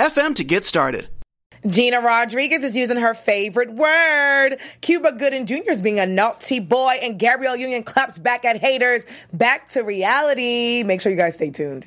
to get started. Gina Rodriguez is using her favorite word. Cuba Gooding Jr. is being a naughty boy, and Gabrielle Union claps back at haters. Back to reality. Make sure you guys stay tuned.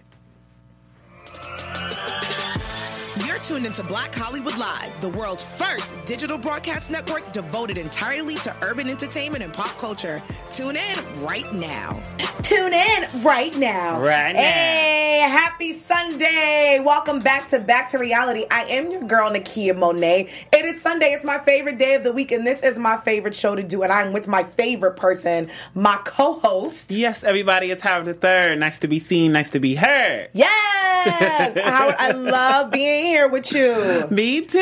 You're tuned into Black Hollywood Live, the world's first digital broadcast network devoted entirely to urban entertainment and pop culture. Tune in right now. Tune in right now. Right now. Hey, happy Sunday. Welcome back to reality. I am your girl, Nakia Monet. It is Sunday. It's my favorite day of the week, and this is my favorite show to do, and I'm with my favorite person, my co-host. Yes, everybody, it's Howard the Third. Nice to be seen. Nice to be heard. Yes. Howard, I love being here with you. Me too.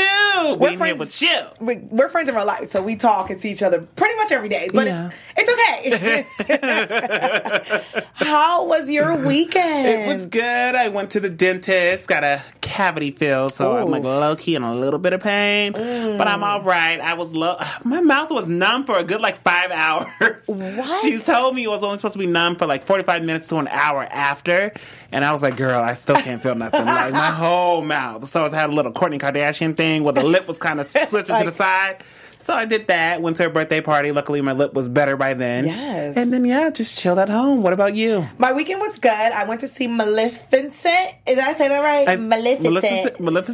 We're friends, here with you. We're friends in real life, so we talk and see each other pretty much every day. But yeah. It's okay. How was your weekend? It was good. I went to the dentist. Got a cavity filled, so I'm like low key in a little bit of pain, but I'm all right. I was low. My mouth was numb for a good 5 hours. What? She told me it was only supposed to be numb for 45 minutes to an hour after, and I was like, girl, I still can't feel nothing. My whole mouth. So it had a little Kourtney Kardashian thing where the lip was kind of slipped to the side. So I did that. Went to her birthday party. Luckily, my lip was better by then. Yes. And then, just chilled at home. What about you? My weekend was good. I went to see Maleficent. Did I say that right? Maleficent? Went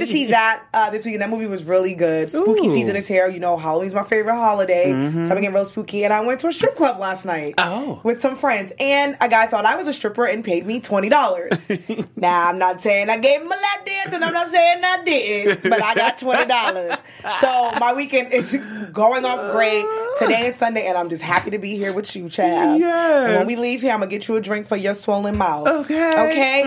to see that this weekend. That movie was really good. Spooky season is here. You know, Halloween's my favorite holiday. Mm-hmm. So I'm getting real spooky. And I went to a strip club last night. Oh. With some friends. And a guy thought I was a stripper and paid me $20. Now, I'm not saying I gave him a lap dance, and I'm not saying I didn't. But I got $20. So my weekend is going off great. Today is Sunday, and I'm just happy to be here with you, Chad. Yes. And when we leave here, I'm going to get you a drink for your swollen mouth. Okay?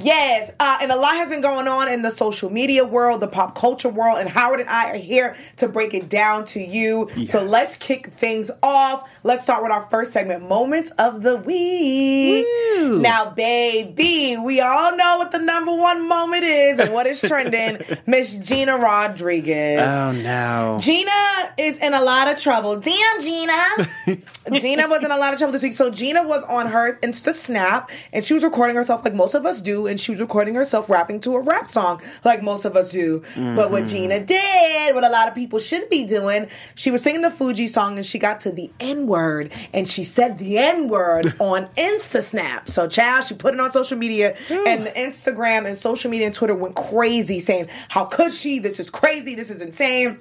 Yes. And a lot has been going on in the social media world, the pop culture world, and Howard and I are here to break it down to you. Yes. So let's kick things off. Let's start with our first segment, Moments of the Week. Woo. Now, baby, we all know what the number one moment is and what is trending. Miss Gina Rodriguez. Oh, no. Gina is in a lot of trouble. Damn, Gina. Gina was in a lot of trouble this week. So Gina was on her Insta Snap, and she was recording herself like most of us do, and she was recording herself rapping to a rap song like most of us do. Mm-hmm. But what Gina did, what a lot of people shouldn't be doing, she was singing the Fuji song, and she got to the N-word, and she said the N-word on Insta Snap. So, child, she put it on social media, and the Instagram and social media and Twitter went crazy, saying, how could she? This is crazy. This is insane.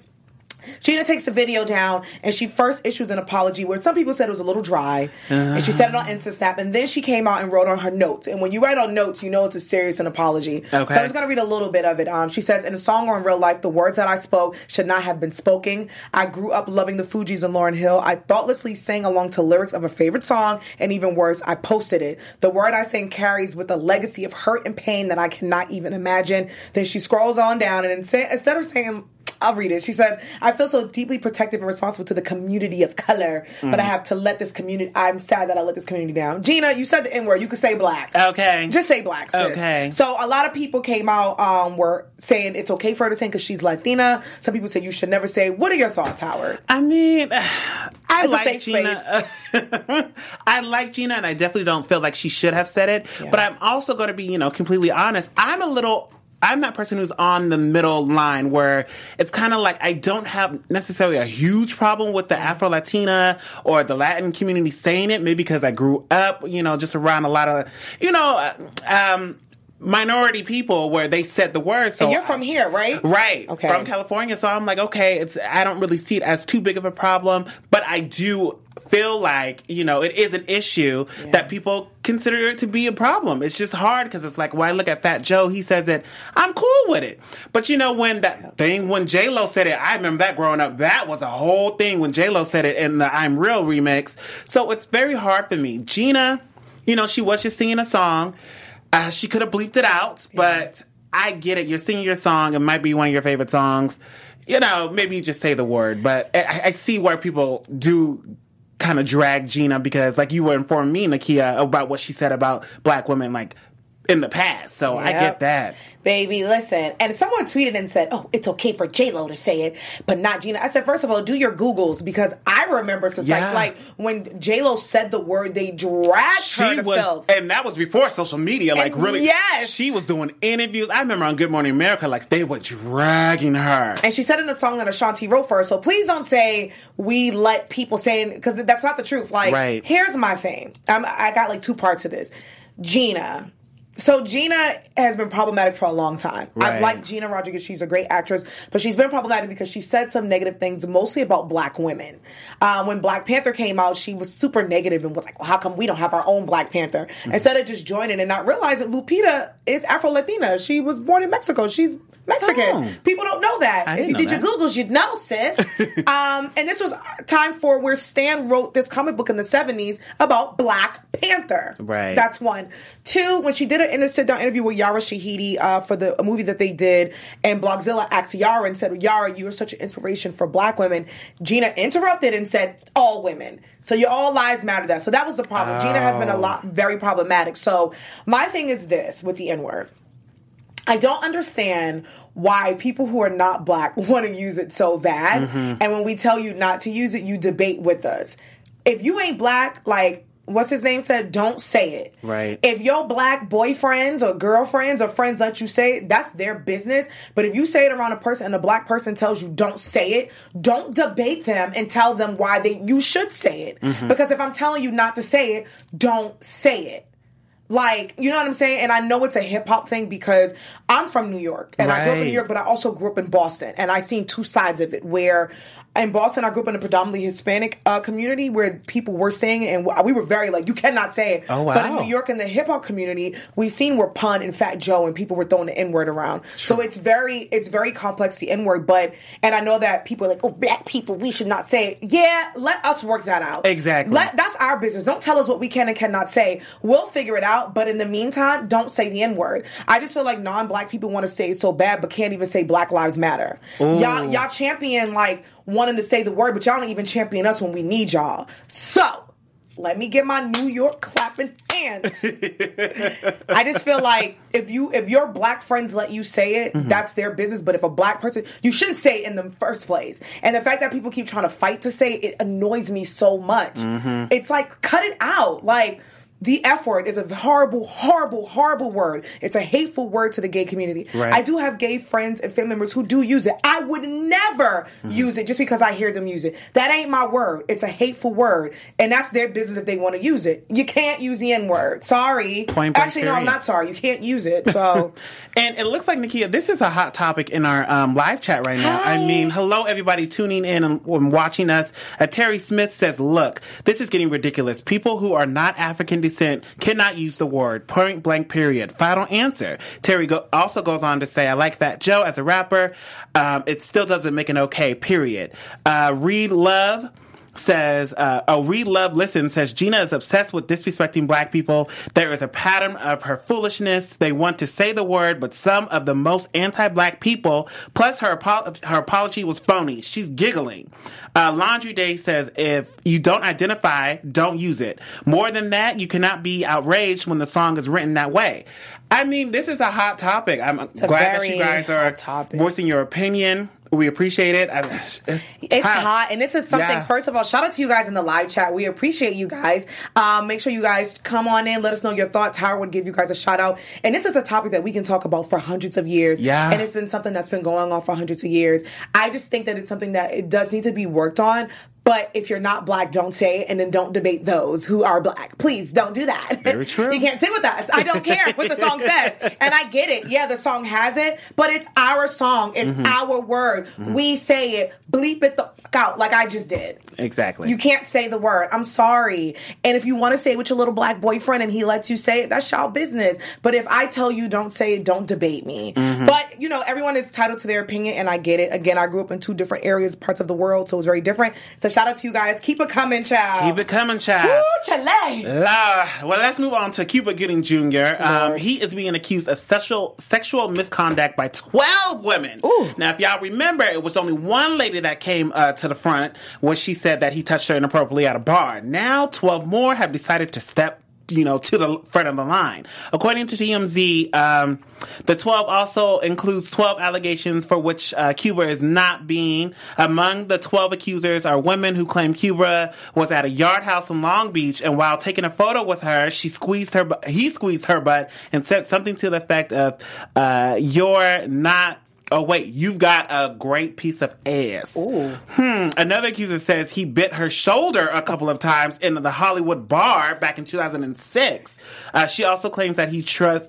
Gina takes the video down, and she first issues an apology where some people said it was a little dry, and she said it on InstaSnap, and then she came out and wrote on her notes. And when you write on notes, you know it's a serious an apology. Okay. So I was going to read a little bit of it. She says, in a song or in real life, the words that I spoke should not have been spoken. I grew up loving the Fugees and Lauryn Hill. I thoughtlessly sang along to lyrics of a favorite song, and even worse, I posted it. The word I sang carries with a legacy of hurt and pain that I cannot even imagine. Then she scrolls on down, and instead of saying... I'll read it. She says, I feel so deeply protective and responsible to the community of color, but I have to let this community... I'm sad that I let this community down. Gina, you said the N-word. You could say black. Okay. Just say black, sis. Okay. So a lot of people came out, were saying it's okay for her to say because she's Latina. Some people said you should never say. What are your thoughts, Howard? I mean, it's like a safe Gina. I like Gina, and I definitely don't feel like she should have said it. Yeah. But I'm also going to be, completely honest. I'm that person who's on the middle line where it's kind of like I don't have necessarily a huge problem with the Afro-Latina or the Latin community saying it, maybe because I grew up, just around a lot of, minority people where they said the word. So and you're from here, right? Right. Okay. From California. So I'm like, okay, I don't really see it as too big of a problem, but I do feel like, it is an issue that people consider it to be a problem. It's just hard because it's like, when I look at Fat Joe, he says it, I'm cool with it. But when that thing, when J-Lo said it, I remember that growing up, that was a whole thing when J-Lo said it in the I'm Real remix. So it's very hard for me. Gina, she was just singing a song. She could have bleeped it out, but I get it. You're singing your song. It might be one of your favorite songs. You know, maybe you just say the word. But I see where people do kind of drag Gina because, like, you were informing me, Nakia, about what she said about black women, like, in the past. So I get that. Baby, listen. And someone tweeted and said, oh, it's okay for J-Lo to say it, but not Gina. I said, first of all, do your Googles, because I remember like when J-Lo said the word, they dragged her to filth. And that was before social media. Like, and really, she was doing interviews. I remember on Good Morning America, like, they were dragging her. And she said in a song that Ashanti wrote for her, so please don't say we let people say it, because that's not the truth. Like, here's my thing. I got, like, two parts to this. Gina. So Gina has been problematic for a long time. Right. I've liked Gina Rodriguez. She's a great actress. But she's been problematic because she said some negative things, mostly about black women. When Black Panther came out, she was super negative and was like, well, how come we don't have our own Black Panther? Mm-hmm. Instead of just joining and not realizing Lupita is Afro-Latina. She was born in Mexico. She's Mexican. Oh. People don't know that. If you did your Googles, you'd know, sis. And this was time for where Stan wrote this comic book in the 70s about Black Panther. Right. That's one. Two, when she did in a sit-down interview with Yara Shahidi for a movie that they did, and Blogzilla asked Yara and said, Yara, you are such an inspiration for black women. Gina interrupted and said, all women. So your all lives matter that. So that was the problem. Oh. Gina has been very problematic. So my thing is this with the N-word. I don't understand why people who are not black want to use it so bad. Mm-hmm. And when we tell you not to use it, you debate with us. If you ain't black, like, what's his name said, don't say it. Right. If your black boyfriends or girlfriends or friends let you say it, that's their business. But if you say it around a person and a black person tells you don't say it, don't debate them and tell them why you should say it. Mm-hmm. Because if I'm telling you not to say it, don't say it. Like, you know what I'm saying? And I know it's a hip-hop thing because I'm from New York. And I grew up in New York, but I also grew up in Boston. And I've seen two sides of it where... In Boston, I grew up in a predominantly Hispanic community where people were saying it, and we were very like, you cannot say it. Oh, wow. But in New York, in the hip-hop community, we've seen where Pun and Fat Joe and people were throwing the N-word around. True. So it's very complex, the N-word. And I know that people are like, oh, black people, we should not say it. Yeah, let us work that out. Exactly. That's our business. Don't tell us what we can and cannot say. We'll figure it out. But in the meantime, don't say the N-word. I just feel like non-black people want to say it so bad, but can't even say Black Lives Matter. Ooh. Y'all champion, like... wanting to say the word, but y'all don't even champion us when we need y'all. So, let me get my New York clapping hands. I just feel like if your black friends let you say it, mm-hmm. that's their business. But if a black person, you shouldn't say it in the first place. And the fact that people keep trying to fight to say it annoys me so much. Mm-hmm. It's like, cut it out. Like, the F word is a horrible, horrible, horrible word. It's a hateful word to the gay community. Right. I do have gay friends and family members who do use it. I would never use it just because I hear them use it. That ain't my word. It's a hateful word. And that's their business if they want to use it. You can't use the N word. Sorry. Actually, no, I'm not sorry. You can't use it. So, and it looks like, Nakia, this is a hot topic in our live chat right now. Hi. I mean, hello, everybody tuning in and watching us. Terry Smith says, look, this is getting ridiculous. People who are not African cannot use the word. Point blank period. Final answer. Terry also goes on to say, I like Fat Joe as a rapper. It still doesn't make an okay period. Reed Love says, Reed Love Listen says, Gina is obsessed with disrespecting black people. There is a pattern of her foolishness. They want to say the word, but some of the most anti-black people, plus her apology was phony. She's giggling. Laundry Day says, if you don't identify, don't use it. More than that, you cannot be outraged when the song is written that way. I mean, this is a hot topic. I'm glad that you guys are voicing your opinion. We appreciate it. It's hot. And this is something, first of all, shout out to you guys in the live chat. We appreciate you guys. Make sure you guys come on in. Let us know your thoughts. Howard would give you guys a shout out. And this is a topic that we can talk about for hundreds of years. Yeah. And it's been something that's been going on for hundreds of years. I just think that it's something that it does need to be worked on. But if you're not black, don't say it, and then don't debate those who are black. Please don't do that. Very true. You can't sit with us. I don't care what the song says. And I get it. Yeah, the song has it, but it's our song. It's our word. Mm-hmm. We say it. Bleep it the fuck out like I just did. Exactly. You can't say the word. I'm sorry. And if you want to say it with your little black boyfriend and he lets you say it, that's y'all business. But if I tell you don't say it, don't debate me. Mm-hmm. But, you know, everyone is entitled to their opinion, and I get it. Again, I grew up in two different areas, parts of the world, so it's very different. It's a shout out to you guys. Keep it coming, child. Keep it coming, child. Woo, Chile. Well, let's move on to Cuba Gooding Jr. He is being accused of sexual misconduct by 12 women. Ooh. Now, if y'all remember, it was only one lady that came to the front when she said that he touched her inappropriately at a bar. Now, 12 more have decided to step to the front of the line. According to TMZ, the 12 also includes 12 allegations for which Cuba is not being. Among the 12 accusers are women who claim Cuba was at a yard house in Long Beach, and while taking a photo with her, he squeezed her butt and said something to the effect of, you've got a great piece of ass. Ooh. Another accuser says he bit her shoulder a couple of times in the Hollywood bar back in 2006. She also claims that he thrusted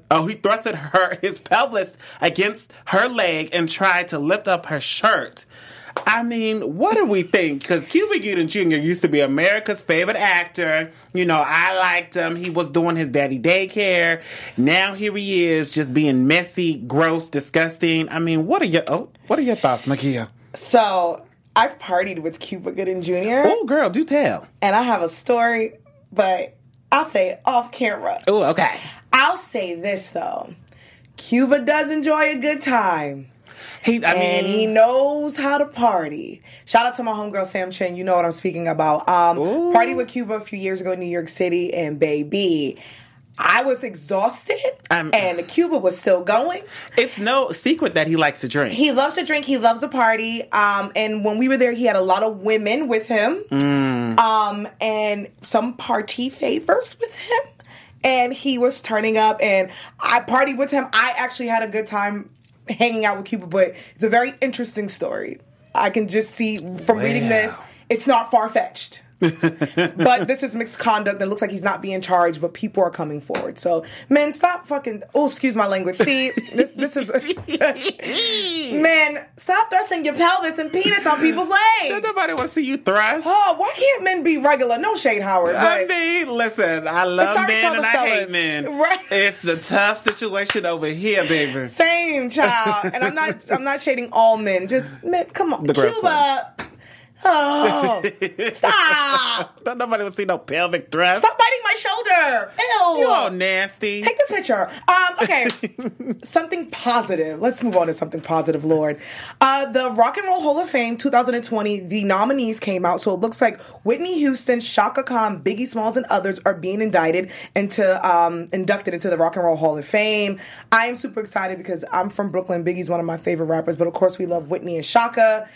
his pelvis against her leg and tried to lift up her shirt. I mean, what do we think? Because Cuba Gooding Jr. used to be America's favorite actor. I liked him. He was doing his daddy daycare. Now here he is, just being messy, gross, disgusting. I mean, what are your thoughts, Nakia? So I've partied with Cuba Gooding Jr. Oh, girl, do tell. And I have a story, but I'll say it off camera. Oh, okay. I'll say this though: Cuba does enjoy a good time. He knows how to party. Shout out to my homegirl, Sam Chen. You know what I'm speaking about. Party with Cuba a few years ago in New York City, and baby, I was exhausted, and Cuba was still going. It's no secret that he likes to drink. He loves to drink. He loves to party. And when we were there, he had a lot of women with him, and some party favors with him. And he was turning up, and I partied with him. I actually had a good time hanging out with Cuba, but it's a very interesting story. I can just see from reading this, it's not far-fetched. But this is mixed conduct that looks like he's not being charged, but people are coming forward. So, men, stop fucking... Oh, excuse my language. See, this is... Men, stop thrusting your pelvis and penis on people's legs. Does nobody want to see you thrust? Oh, why can't men be regular? No shade, Howard. I mean, listen, I love men and I hate men. Right? It's a tough situation over here, baby. Same, child. And I'm not shading all men. Just, men, come on. Cuba... Oh, stop. Don't nobody will see no pelvic thrust. Stop biting my shoulder. Ew. You all nasty. Take this picture. Okay. Something positive. Let's move on to something positive, Lord. The Rock and Roll Hall of Fame 2020, the nominees came out. So it looks like Whitney Houston, Shaka Khan, Biggie Smalls, and others are being inducted into the Rock and Roll Hall of Fame. I am super excited because I'm from Brooklyn. Biggie's one of my favorite rappers, but of course we love Whitney and Shaka.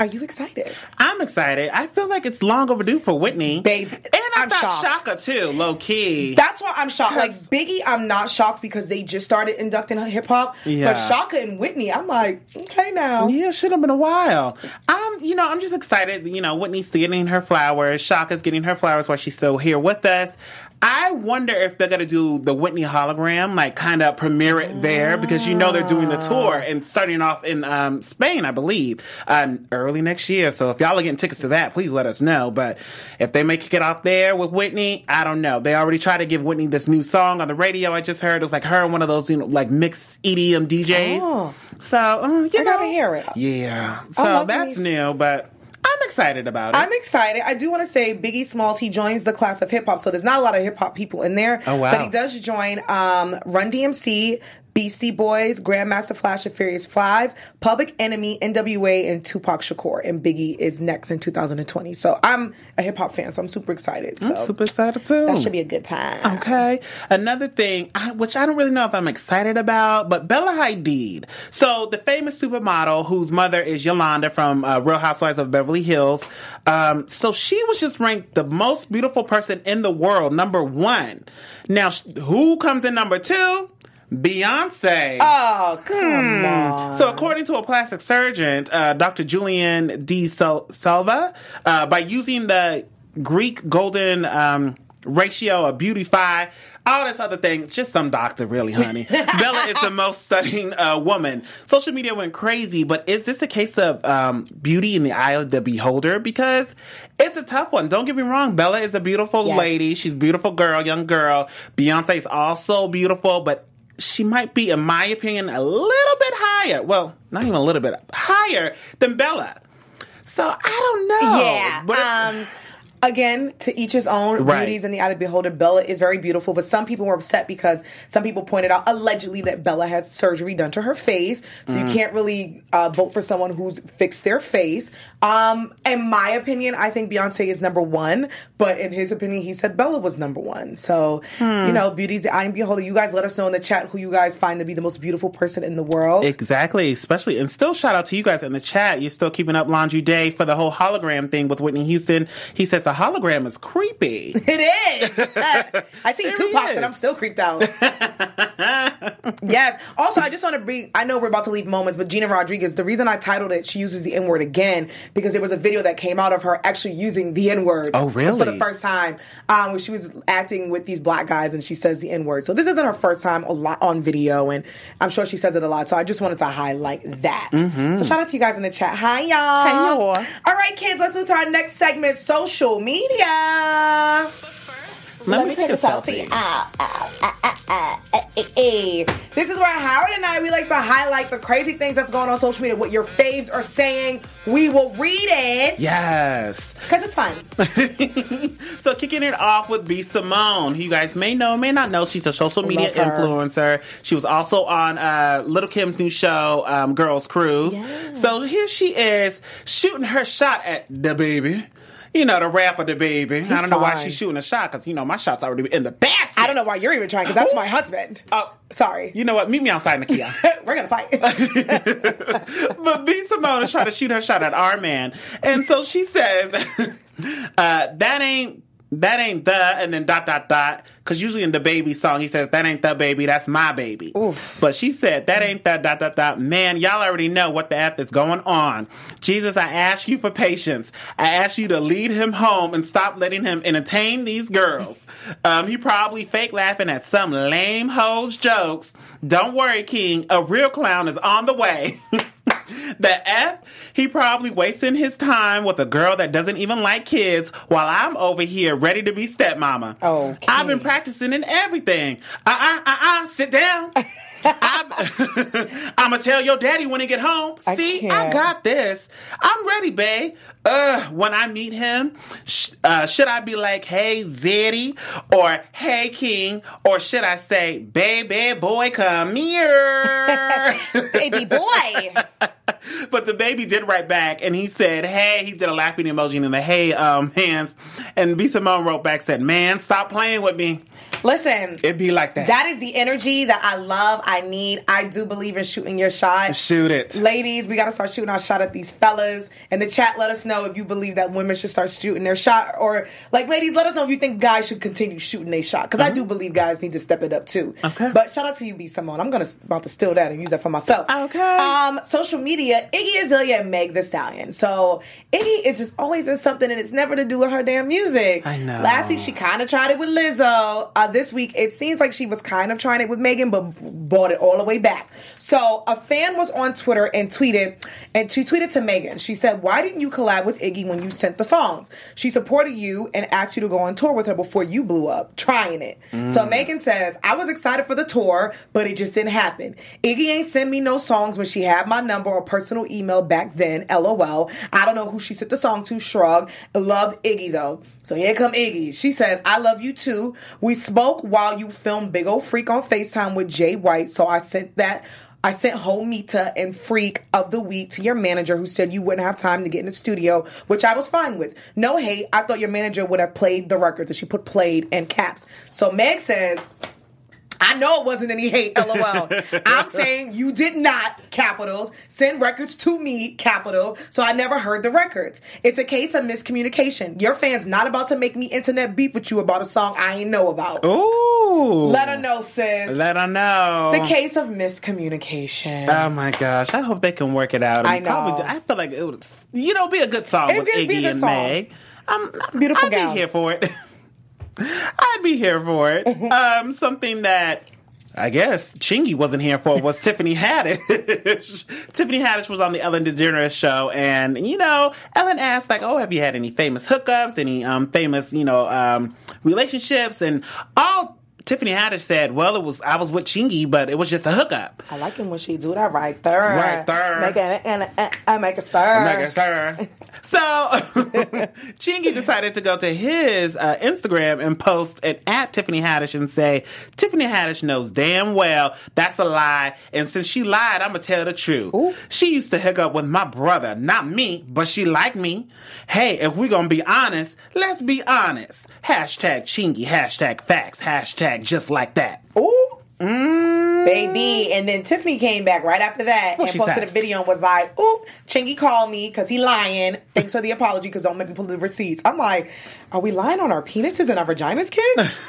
Are you excited? I'm excited. I feel like it's long overdue for Whitney. Babe, and I'm shocked. Shaka too, low key. That's why I'm shocked. Like Biggie, I'm not shocked because they just started inducting hip hop. Yeah. But Shaka and Whitney, I'm like, okay now. Yeah, should have been a while. I'm just excited. Whitney's getting her flowers. Shaka's getting her flowers while she's still here with us. I wonder if they're going to do the Whitney hologram, like kind of premiere it there, because they're doing the tour and starting off in Spain, I believe, early next year. So if y'all are getting tickets to that, please let us know. But if they may kick it off there with Whitney, I don't know. They already tried to give Whitney this new song on the radio I just heard. It was like her and one of those, like mixed EDM DJs. Oh. So, I got to hear it. Yeah. So that's new, but... I'm excited about it. I'm excited. I do want to say Biggie Smalls, he joins the class of hip-hop, so there's not a lot of hip-hop people in there. Oh, wow. But he does join Run DMC, Beastie Boys, Grandmaster Flash and Furious 5, Public Enemy, NWA, and Tupac Shakur. And Biggie is next in 2020. So I'm a hip-hop fan, so I'm super excited. So I'm super excited, too. That should be a good time. Okay. Another thing, which I don't really know if I'm excited about, but Bella Hadid. So the famous supermodel whose mother is Yolanda from Real Housewives of Beverly Hills. So she was just ranked the most beautiful person in the world, number 1. Now, who comes in number 2? Beyonce. Oh, come on. So according to a plastic surgeon, Dr. Julian D. Silva, by using the Greek golden ratio of Beautify, all this other thing, just some doctor really, honey. Bella is the most stunning woman. Social media went crazy, but is this a case of beauty in the eye of the beholder? Because it's a tough one. Don't get me wrong. Bella is a beautiful lady. She's a beautiful girl, young girl. Beyonce is also beautiful, but she might be, in my opinion, a little bit higher. Well, not even a little bit higher than Bella. So I don't know. Yeah. But again, to each his own, right. Beauties in the eye of the beholder. Bella is very beautiful, but some people were upset because some people pointed out allegedly that Bella has surgery done to her face, so you can't really vote for someone who's fixed their face. In my opinion, I think Beyonce is number one, but in his opinion, he said Bella was number one. So, you know, beauty's the eye of the beholder. You guys let us know in the chat who you guys find to be the most beautiful person in the world. Exactly, especially, and still shout out to you guys in the chat. You're still keeping up Laundry Day for the whole hologram thing with Whitney Houston. He says the hologram is creepy. It is. I see Tupac and I'm still creeped out. Yes. Also, I just want to bring, I know we're about to leave moments, but Gina Rodriguez, the reason I titled it She Uses the N-Word Again, because there was a video that came out of her actually using the N-Word. Oh, really? For the first time, where she was acting with these black guys and she says the N-Word. So this isn't her first time on video, and I'm sure she says it a lot, so I just wanted to highlight that. Mm-hmm. So shout out to you guys in the chat. Hi, y'all. Hey, y'all. All right, kids, let's move to our next segment, social media. Let me take a selfie. This is where Howard and I, we like to highlight the crazy things that's going on social media, what your faves are saying. We will read it. Yes. Because it's fun. So kicking it off with B Simone, who you guys may know, may not know. She's a social media influencer. She was also on Little Kim's new show, Girls Cruise. Yeah. So here she is shooting her shot at DaBaby. You know, the rapper DaBaby. I don't know why she's shooting a shot, because, you know, my shot's already in the basket. I don't know why you're even trying, because that's my husband. Oh. Sorry. You know what? Meet me outside in the Kia. We're going to fight. But B Simone is trying to shoot her shot at our man. And so she says, that ain't the, and then ... Because usually in DaBaby's song, he says, that ain't the baby, that's my baby. Oof. But she said, that ain't the ... Man, y'all already know what the F is going on. Jesus, I ask you for patience. I ask you to lead him home and stop letting him entertain these girls. He probably fake laughing at some lame hoes jokes. Don't worry, King. A real clown is on the way. The F, he probably wasting his time with a girl that doesn't even like kids while I'm over here ready to be stepmama. Okay. I've been practicing in everything. Sit down. I'm going to tell your daddy when he get home. See, I got this. I'm ready, babe. When I meet him, should I be like, hey, Zeddy, or hey, King, or should I say, baby boy, come here. Baby boy. But DaBaby did write back, and he said, hey, he did a laughing emoji and the hey hands. And B Simone wrote back, said, man, stop playing with me. Listen. It be like that. That is the energy that I love, I need. I do believe in shooting your shot. Shoot it. Ladies, we got to start shooting our shot at these fellas. In the chat, let us know if you believe that women should start shooting their shot. Or, like, ladies, let us know if you think guys should continue shooting their shot. Because I do believe guys need to step it up, too. Okay. But shout out to you, B. Simone. I'm about to steal that and use that for myself. Okay. Social media, Iggy Azalea and Meg Thee Stallion. So, Iggy is just always in something, and it's never to do with her damn music. I know. Last week, she kind of tried it with Lizzo. This week, it seems like she was kind of trying it with Megan, but brought it all the way back. So, a fan was on Twitter and she tweeted to Megan. She said, why didn't you collab with Iggy when you sent the songs? She supported you and asked you to go on tour with her before you blew up, trying it. So, Megan says, I was excited for the tour, but it just didn't happen. Iggy ain't send me no songs when she had my number or personal email back then, LOL. I don't know who she sent the song to, shrug. Loved Iggy, though. So, here come Iggy. She says, I love you, too. We spoke while you filmed Big Ol' Freak on FaceTime with Jay White, so I sent Homita and Freak of the Week to your manager, who said you wouldn't have time to get in the studio, which I was fine with. No hate, I thought your manager would have played the records, and she put played in caps. So Meg says, I know it wasn't any hate, LOL. I'm saying you did not, capitals, send records to me, capital, so I never heard the records. It's a case of miscommunication. Your fans not about to make me internet beef with you about a song I ain't know about. Ooh. Let her know, sis. Let her know. The case of miscommunication. Oh, my gosh. I hope they can work it out. I know. I feel like it would, you know, be a good song with Iggy and Meg. Beautiful gals. I'd be here for it. Something that I guess Chingy wasn't here for was Tiffany Haddish. Tiffany Haddish was on the Ellen DeGeneres show, and, you know, Ellen asked, like, oh, have you had any famous hookups, any famous, you know, relationships, and all Tiffany Haddish said, well, I was with Chingy, but it was just a hookup. I like him when she do that right there. Right there. I make a stir. So, Chingy decided to go to his Instagram and post it at Tiffany Haddish and say, Tiffany Haddish knows damn well that's a lie. And since she lied, I'm going to tell the truth. Ooh. She used to hook up with my brother. Not me, but she liked me. Hey, if we're going to be honest, let's be honest. Hashtag Chingy, hashtag facts, hashtag just like that. Ooh. Mm. Baby. And then Tiffany came back right after that and posted a video and was like, ooh, Chingy called me because he lying. Thanks for the apology because don't make me pull the receipts. I'm like, are we lying on our penises and our vaginas, kids?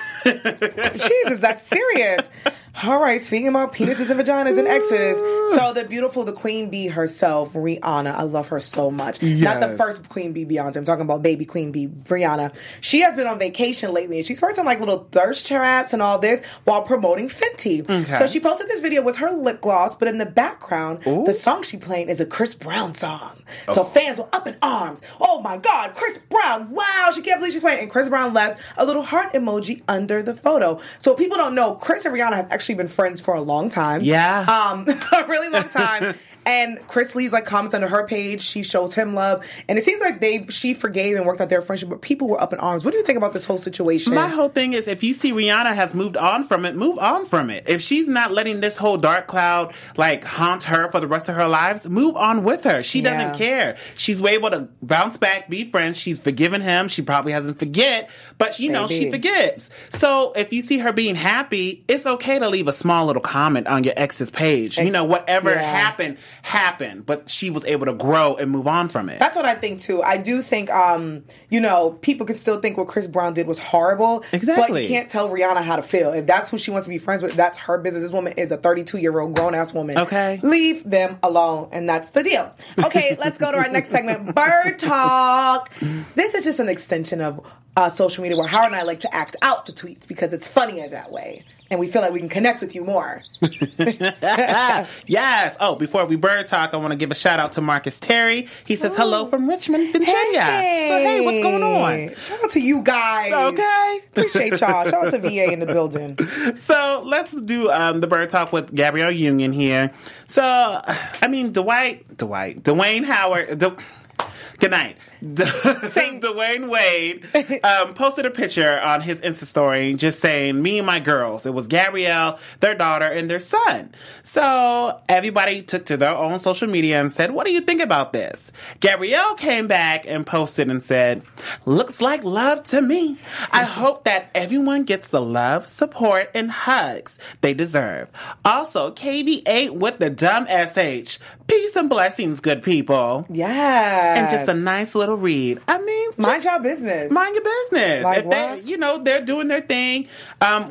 Jesus, that's serious. All right, speaking about penises and vaginas and exes. So the beautiful, the queen bee herself, Rihanna. I love her so much. Yes. Not the first queen bee Beyonce. I'm talking about baby queen bee Rihanna. She has been on vacation lately, and she's posting like little thirst traps and all this while promoting Fenty. Okay. So she posted this video with her lip gloss, but in the background, ooh, the song she playing is a Chris Brown song. Oh. So fans were up in arms. Oh my God, Chris Brown. Wow, she can't believe she's playing. And Chris Brown left a little heart emoji under the photo. So people don't know, Chris and Rihanna have actually been friends for a long time. Yeah. A really long time. And Chris leaves like comments under her page. She shows him love, and it seems like she forgave and worked out their friendship. But people were up in arms. What do you think about this whole situation? My whole thing is, if you see Rihanna has moved on from it, move on from it. If she's not letting this whole dark cloud like haunt her for the rest of her lives, move on with her. She doesn't care. She's able to bounce back, be friends. She's forgiven him. She probably hasn't forget, but you know she forgives. So if you see her being happy, it's okay to leave a small little comment on your ex's page. You know, whatever happened, but she was able to grow and move on from it. That's what I think too. I do think, you know, people can still think what Chris Brown did was horrible. Exactly. But you can't tell Rihanna how to feel. If that's who she wants to be friends with, that's her business. This woman is a 32-year-old grown-ass woman. Okay. Leave them alone, and that's the deal. Okay, let's go to our next segment, Bird Talk. This is just an extension of social media where Howard and I like to act out the tweets because it's funnier that way. And we feel like we can connect with you more. Yes. Oh, before we bird talk, I want to give a shout out to Marcus Terry. He says hello from Richmond, Virginia. Hey, what's going on? Shout out to you guys. Okay. Appreciate y'all. Shout out to VA in the building. So let's do the bird talk with Gabrielle Union here. So, I mean, Dwayne Howard. Good night. Dwayne Wade posted a picture on his Insta story just saying, me and my girls. It was Gabrielle, their daughter, and their son. So everybody took to their own social media and said, what do you think about this? Gabrielle came back and posted and said, looks like love to me. I hope that everyone gets the love, support, and hugs they deserve. Also, KB8 with the dumb SH. Peace and blessings, good people. Yes. And just a nice little read. I mean, mind your business. Mind your business. Like if what? They, you know, they're doing their thing.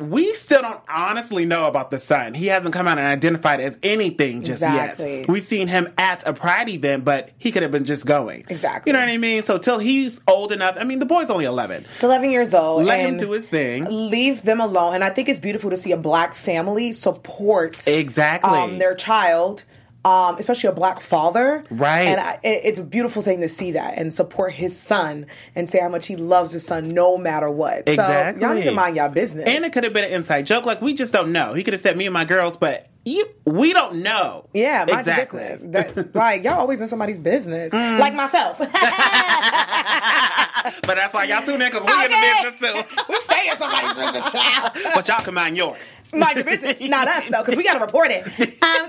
We still don't honestly know about the son. He hasn't come out and identified as anything just yet. We've seen him at a pride event, but he could have been just going. Exactly. You know what I mean? So till he's old enough, I mean, the boy's only 11. He's 11 years old. Let him do his thing. Leave them alone. And I think it's beautiful to see a black family support their child. Especially a black father. Right. And it's a beautiful thing to see that and support his son and say how much he loves his son no matter what. Exactly. So y'all need to mind y'all business. And it could have been an inside joke. Like, we just don't know. He could have said, me and my girls, but we don't know. Yeah, mind your business. Like, y'all always in somebody's business. Mm. Like myself. But that's why y'all tune in, because we in the business too. We stay in somebody's business, child. But y'all can mind yours. Mind your business, not us though, because we gotta report it.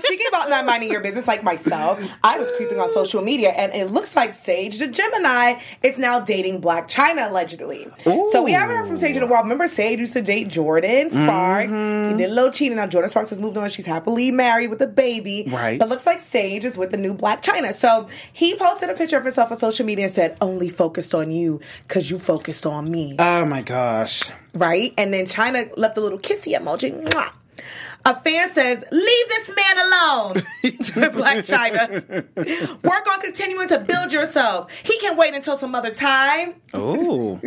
Speaking about not minding your business, like myself, I was creeping on social media, and it looks like Sage the Gemini is now dating Black Chyna allegedly. Ooh. So we haven't heard from Sage in a while. Remember, Sage used to date Jordan Sparks. Mm-hmm. He did a little cheating. Now Jordan Sparks has moved on. She's happily married with a baby. Right. But looks like Sage is with the new Black Chyna. So he posted a picture of himself on social media and said, "Only focused on you because you focused on me." Oh my gosh. Right? And then Chyna left a little kissy emoji. Mwah. A fan says, leave this man alone to Black Chyna. Work on continuing to build yourself. He can wait until some other time. Oh.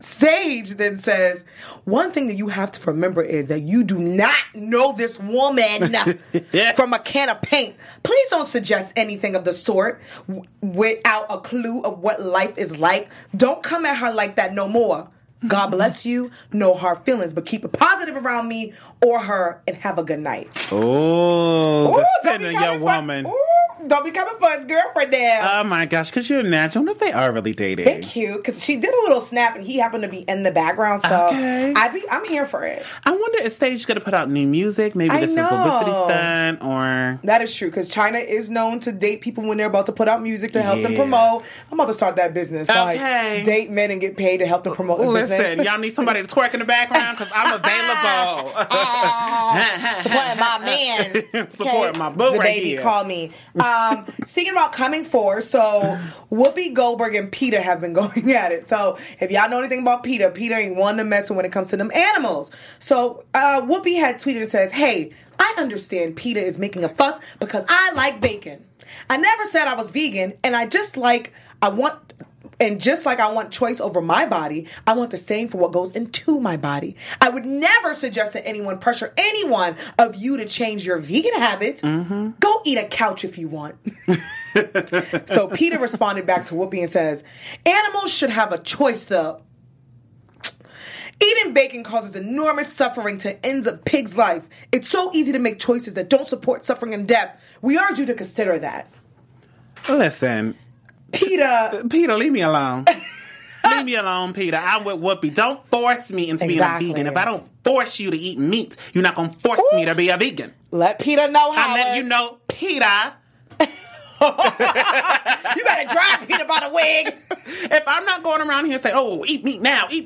Sage then says, one thing that you have to remember is that you do not know this woman from a can of paint. Please don't suggest anything of the sort without a clue of what life is like. Don't come at her like that no more. God bless you. No hard feelings, but keep it positive around me or her, and have a good night. Oh, that's a young woman. Don't be coming for his girlfriend now. Oh my gosh, because you're natural. I wonder if they are really dating. They're cute, because she did a little snap and he happened to be in the background, so okay. I'm here for it. I wonder if Sage going to put out new music, maybe this is a publicity stunt, or... That is true, because Chyna is known to date people when they're about to put out music to help them promote. I'm about to start that business. Okay. Like, date men and get paid to help them promote the business. Y'all need somebody to twerk in the background, because I'm available. Supporting my man. Supporting my boo right here. DaBaby, call me. Speaking about coming forward, so Whoopi Goldberg and PETA have been going at it. So if y'all know anything about PETA, PETA ain't one to mess with when it comes to them animals. So Whoopi had tweeted and says, "Hey, I understand PETA is making a fuss because I like bacon. I never said I was vegan, and I want choice over my body, I want the same for what goes into my body. I would never suggest that anyone pressure anyone of you to change your vegan habits. Mm-hmm. Go eat a couch if you want." So PETA responded back to Whoopi and says, "Animals should have a choice though. Eating bacon causes enormous suffering to ends of pig's life. It's so easy to make choices that don't support suffering and death. We are due to consider that." Listen... PETA, leave me alone. Leave me alone, PETA. I'm with Whoopi. Don't force me into being a vegan. If I don't force you to eat meat, you're not going to force me to be a vegan. Let PETA know how. I'm letting you know, PETA. You better drive PETA by the wig. If I'm not going around here saying, "Oh, eat meat now. Like, leave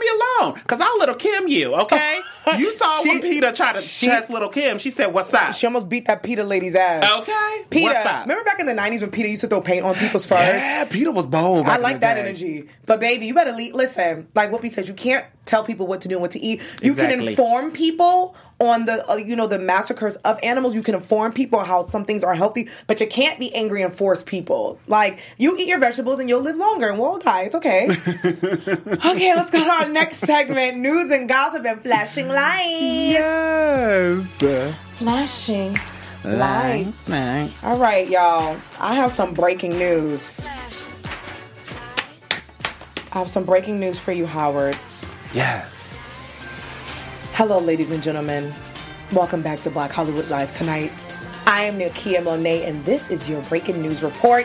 me alone. Because I'll Little Kim you, okay? You saw when PETA tried to chest Little Kim. She said, "What's up?" She almost beat that PETA lady's ass. Okay? PETA. What's up? Remember back in the 90s when PETA used to throw paint on people's furs? Yeah, PETA was bold. I like that energy. But baby, you better leave. Listen, like Whoopi says, you can't tell people what to do and what to eat. You can inform people on the the massacres of animals. You can inform people how some things are healthy, but you can't be angry and force people. Like, you eat your vegetables and you'll live longer and we'll die. It's okay. Okay, let's go to our next segment: news and gossip and flashing lights. Yes, flashing lights. Nice. All right, y'all. I have some breaking news for you, Howard. Yes. Hello, ladies and gentlemen. Welcome back to Black Hollywood Live tonight. I am Nakia Monet, and this is your breaking news report.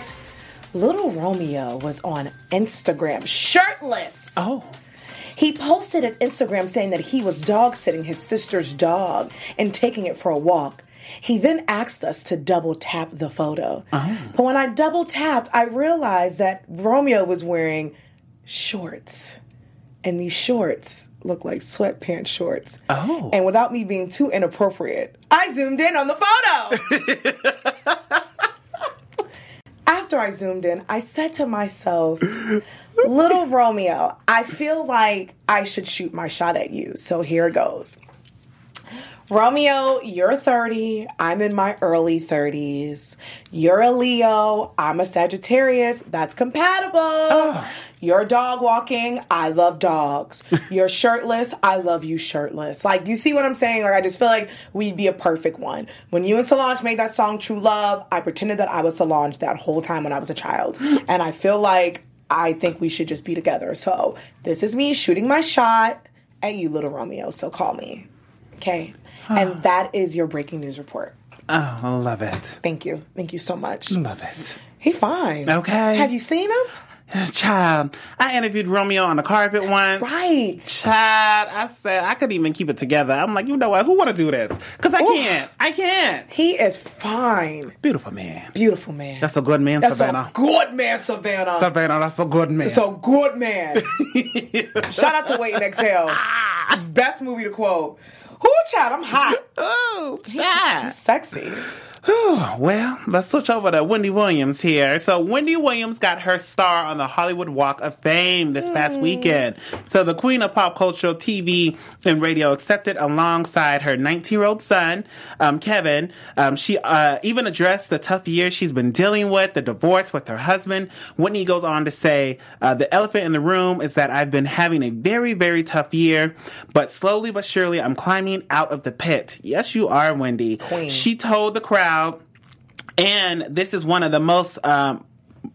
Little Romeo was on Instagram shirtless. Oh. He posted an Instagram saying that he was dog-sitting his sister's dog and taking it for a walk. He then asked us to double-tap the photo. Oh. But when I double-tapped, I realized that Romeo was wearing shorts. And these shorts look like sweatpants shorts. Oh. And without me being too inappropriate, I zoomed in on the photo. After I zoomed in, I said to myself, "Little Romeo, I feel like I should shoot my shot at you. So here goes. Romeo, you're 30. I'm in my early 30s. You're a Leo. I'm a Sagittarius. That's compatible. Ugh. You're dog walking. I love dogs. You're shirtless. I love you shirtless." Like, you see what I'm saying? Like, I just feel like we'd be a perfect one. When you and Solange made that song True Love, I pretended that I was Solange that whole time when I was a child. And I feel like I think we should just be together. So this is me shooting my shot at you, Little Romeo. So call me. Okay. And that is your breaking news report. Oh, I love it. Thank you. Thank you so much. Love it. He fine. Okay. Have you seen him? Child, I interviewed Romeo on the carpet once. Right. Child, I said I couldn't even keep it together. I'm like, you know what? Who want to do this? Because I can't. I can't. He is fine. Beautiful man. Beautiful man. That's a good man, Savannah. That's a good man, Savannah. Savannah, that's a good man. That's a good man. Shout out to Wait and Exhale. Best movie to quote. Ooh, child, I'm hot. Ooh, child. Sexy. Well, let's switch over to Wendy Williams here. So Wendy Williams got her star on the Hollywood Walk of Fame this past weekend. So the queen of pop culture, TV, and radio accepted alongside her 19-year-old son, Kevin. She even addressed the tough years she's been dealing with, the divorce with her husband. Whitney goes on to say, "The elephant in the room is that I've been having a very, very tough year, but slowly but surely I'm climbing out of the pit." Yes, you are, Wendy. Queen. She told the crowd, and this is one of the most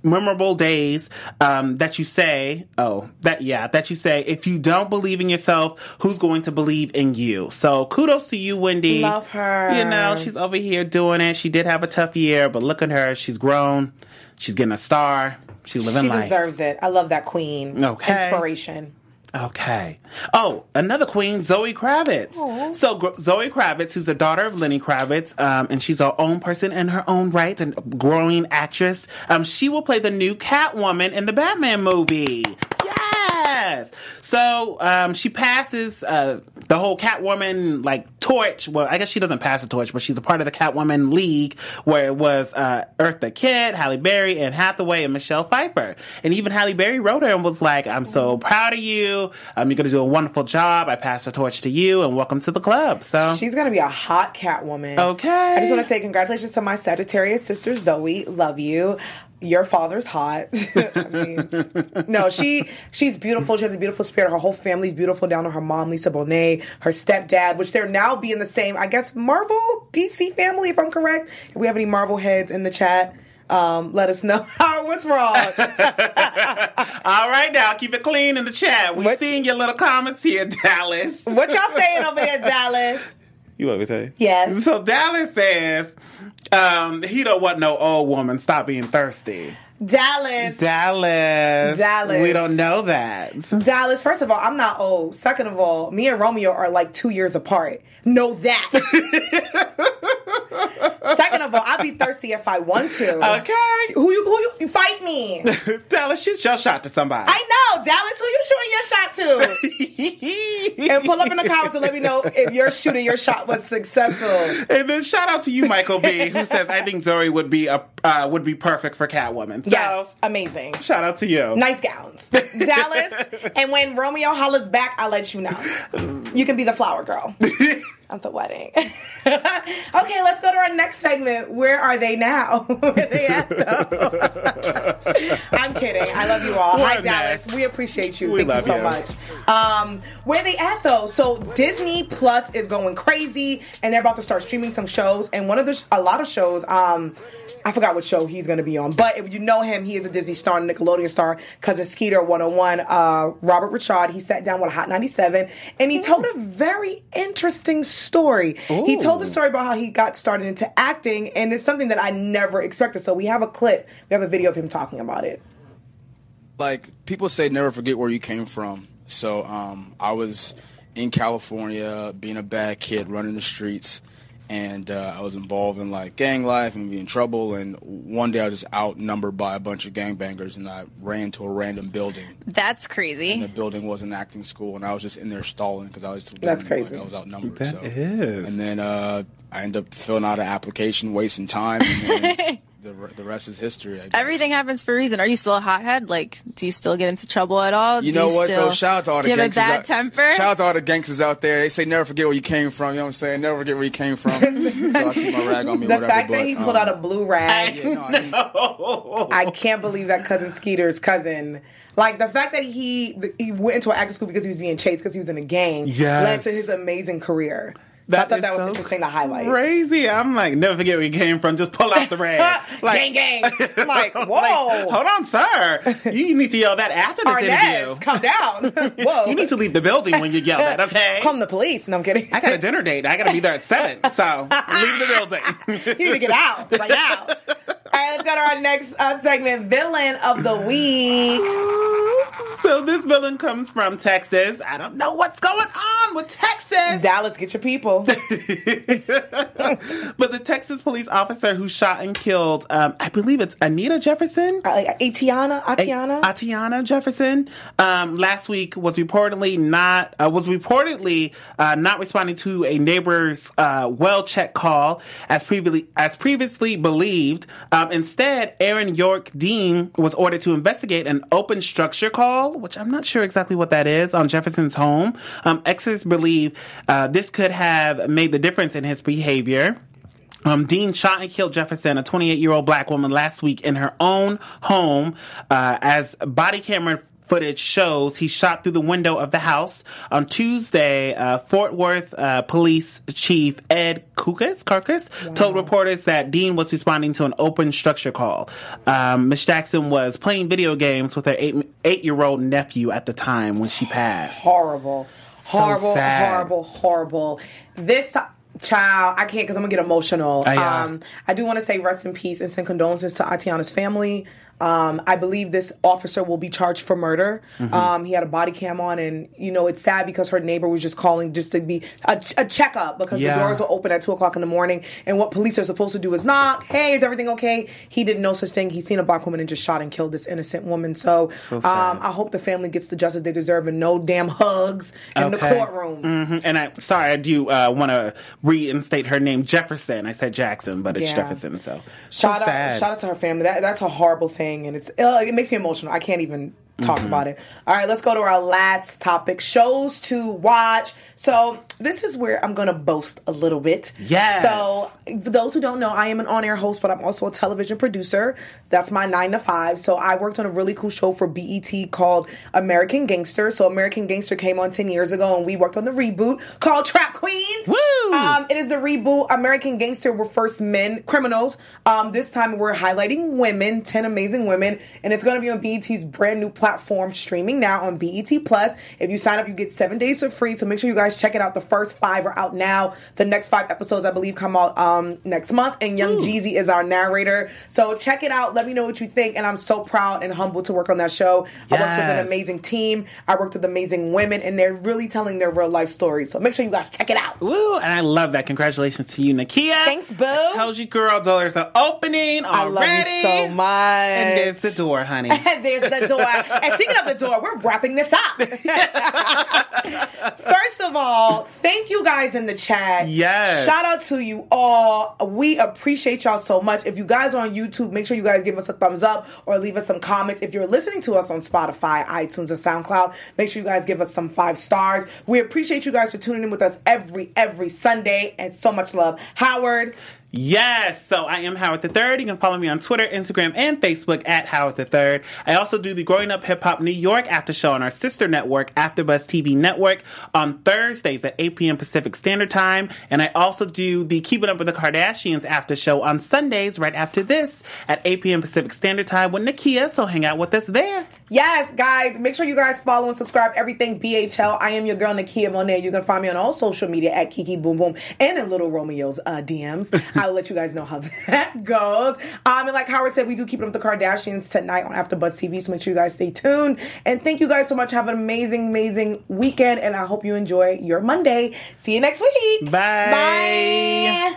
memorable days that you say, that you say, if you don't believe in yourself, who's going to believe in you? So kudos to you, Wendy. Love her. You know, she's over here doing it. She did have a tough year, but look at her. She's grown. She's getting a star. She's living life. She deserves it. I love that queen. Okay. Inspiration. Okay. Oh, another queen, Zoe Kravitz. Aww. So Zoe Kravitz, who's the daughter of Lenny Kravitz, and she's her own person in her own right, and growing actress. She will play the new Catwoman in the Batman movie. Yes. So she passes the whole Catwoman torch. Well, I guess she doesn't pass the torch, but she's a part of the Catwoman League, where it was Eartha Kitt, Halle Berry, and Hathaway, and Michelle Pfeiffer. And even Halle Berry wrote her and was like, "I'm so proud of you. You're going to do a wonderful job. I pass the torch to you, and welcome to the club." So she's going to be a hot Catwoman. Okay. I just want to say congratulations to my Sagittarius sister Zoe. Love you. Your father's hot. I mean, no, she's beautiful. She has a beautiful spirit. Her whole family's beautiful, down to her mom, Lisa Bonet, her stepdad, which they're now being the same, I guess, Marvel DC family, if I'm correct. If we have any Marvel heads in the chat, let us know what's wrong. All right, now, keep it clean in the chat. We're seeing your little comments here, Dallas. What y'all saying over there, Dallas? You over there? Yes. So Dallas says... he don't want no old woman. Stop being thirsty. Dallas. We don't know that. Dallas, first of all, I'm not old. Second of all, me and Romeo are 2 years apart. Know that. Second of all, I'll be thirsty if I want to. Okay. Who you fight me. Dallas, shoot your shot to somebody. I know. Dallas, who you shooting your shot to? And pull up in the comments and let me know if your shooting your shot was successful. And then shout out to you, Michael B., who says, I think Zoe would be perfect for Catwoman. So, yes, amazing. Shout out to you. Nice gowns. Dallas, and when Romeo hollers back, I'll let you know. You can be the flower girl at the wedding. Okay, let's go to our next segment. Where are they now? Where they at, though? I'm kidding. I love you all. Hi, Dallas. We appreciate you. Thank you so much. Where they at, though? So Disney Plus is going crazy, and they're about to start streaming some shows. And one of a lot of shows... I forgot what show he's going to be on. But if you know him, he is a Disney star, Nickelodeon star, Cousin Skeeter 101, Robert Richard. He sat down with Hot 97, and he told a very interesting story. Ooh. He told the story about how he got started into acting, and it's something that I never expected. So we have a clip. We have a video of him talking about it. People say never forget where you came from. So I was in California, being a bad kid, running the streets. And I was involved in gang life and being in trouble. And one day I was just outnumbered by a bunch of gangbangers, and I ran to a random building. That's crazy. And the building was an acting school, and I was just in there stalling because I was just that's crazy. I was outnumbered. That is. And then I ended up filling out an application, wasting time. And then the rest is history, I guess. Everything happens for a reason. Are you still a hothead? Do you still get into trouble at all? You know what, though? Shout out to all the gangsters. Do you have a bad temper? Shout out to all the gangsters out there. They say never forget where you came from. You know what I'm saying? Never forget where you came from. So I keep my rag on me. The fact that he pulled out a blue rag. I can't believe that Cousin Skeeter's cousin. The fact that he went into an acting school because he was being chased because he was in a gang led to his amazing career. So I thought that was interesting to highlight. Crazy. I'm never forget where you came from. Just pull out the rag. Gang. I'm whoa. Hold on, sir. You need to yell that after this interview. Come down. Whoa. You need to leave the building when you yell that, okay? Call the police. No, I'm kidding. I got a dinner date. I got to be there at 7. So leave the building. You need to get out. Now. All right, let's go to our next segment, Villain of the Week. So this villain comes from Texas. I don't know what's going on with Texas. Dallas, get your people. But the Texas police officer who shot and killed, I believe it's Anita Jefferson? Atiana Jefferson, last week was reportedly not responding to a neighbor's well-checked call, as previously believed. Instead, Aaron York Dean was ordered to investigate an open structure call, which I'm not sure exactly what that is, on Jefferson's home. Experts believe this could have made the difference in his behavior. Dean shot and killed Jefferson, a 28-year-old black woman, last week in her own home, as body camera footage shows he shot through the window of the house. On Tuesday, Fort Worth Police Chief Ed Karkas told reporters that Dean was responding to an open structure call. Ms. Jackson was playing video games with her eight-year-old nephew at the time when she passed. Horrible. This child, I can't because I'm going to get emotional. I do want to say rest in peace and send condolences to Atiana's family. I believe this officer will be charged for murder. Mm-hmm. He had a body cam on, and, you know, it's sad because her neighbor was just calling just to be a checkup because the doors were open at 2 o'clock in the morning, and what police are supposed to do is knock, hey, is everything okay? He did no such thing. He seen a black woman and just shot and killed this innocent woman. So I hope the family gets the justice they deserve and no damn hugs in the courtroom. Mm-hmm. And I do want to reinstate her name, Jefferson. I said Jackson, but it's Jefferson. Shout out to her family. That's a horrible thing. And it makes me emotional. I can't even talk about it. All right, let's go to our last topic, shows to watch. So this is where I'm going to boast a little bit. Yes. So for those who don't know, I am an on-air host, but I'm also a television producer. That's my 9 to 5. So I worked on a really cool show for BET called American Gangster. So American Gangster came on 10 years ago, and we worked on the reboot called Trap Queens. Woo! It is the reboot. American Gangster were first men, criminals. This time we're highlighting women, 10 amazing women, and it's going to be on BET's brand new platform streaming now on BET+. If you sign up, you get 7 days for free, so make sure you guys check it out. The first 5 are out now. The next 5 episodes, I believe, come out next month, and Young Jeezy is our narrator. So check it out. Let me know what you think, and I'm so proud and humbled to work on that show. Yes. I worked with an amazing team. I worked with amazing women, and they're really telling their real-life stories. So make sure you guys check it out. Woo, and I love that. Congratulations to you, Nakia. Thanks, boo. I told you, girl, there's the opening already. I love you so much. And there's the door, honey. There's the door. And speaking of the door, we're wrapping this up. First of all, thank you guys in the chat. Yes. Shout out to you all. We appreciate y'all so much. If you guys are on YouTube, make sure you guys give us a thumbs up or leave us some comments. If you're listening to us on Spotify, iTunes, and SoundCloud, make sure you guys give us some 5 stars. We appreciate you guys for tuning in with us every Sunday. And so much love. Howard. Yes, so I am Howard the Third. You can follow me on Twitter, Instagram, and Facebook at Howard the Third. I also do the Growing Up Hip Hop New York after show on our sister network, AfterBuzz TV Network, on Thursdays at 8 p.m. Pacific Standard Time. And I also do the Keeping Up with the Kardashians after show on Sundays right after this at 8 p.m. Pacific Standard Time with Nakia. So hang out with us there. Yes, guys, make sure you guys follow and subscribe everything BHL. I am your girl, Nakia Monet. You can find me on all social media at Kiki Boom Boom and in Little Romeo's DMs. I'll let you guys know how that goes. And like Howard said, we do Keep It Up with the Kardashians tonight on AfterBuzz TV, so make sure you guys stay tuned. And thank you guys so much. Have an amazing, amazing weekend, and I hope you enjoy your Monday. See you next week. Bye. Bye.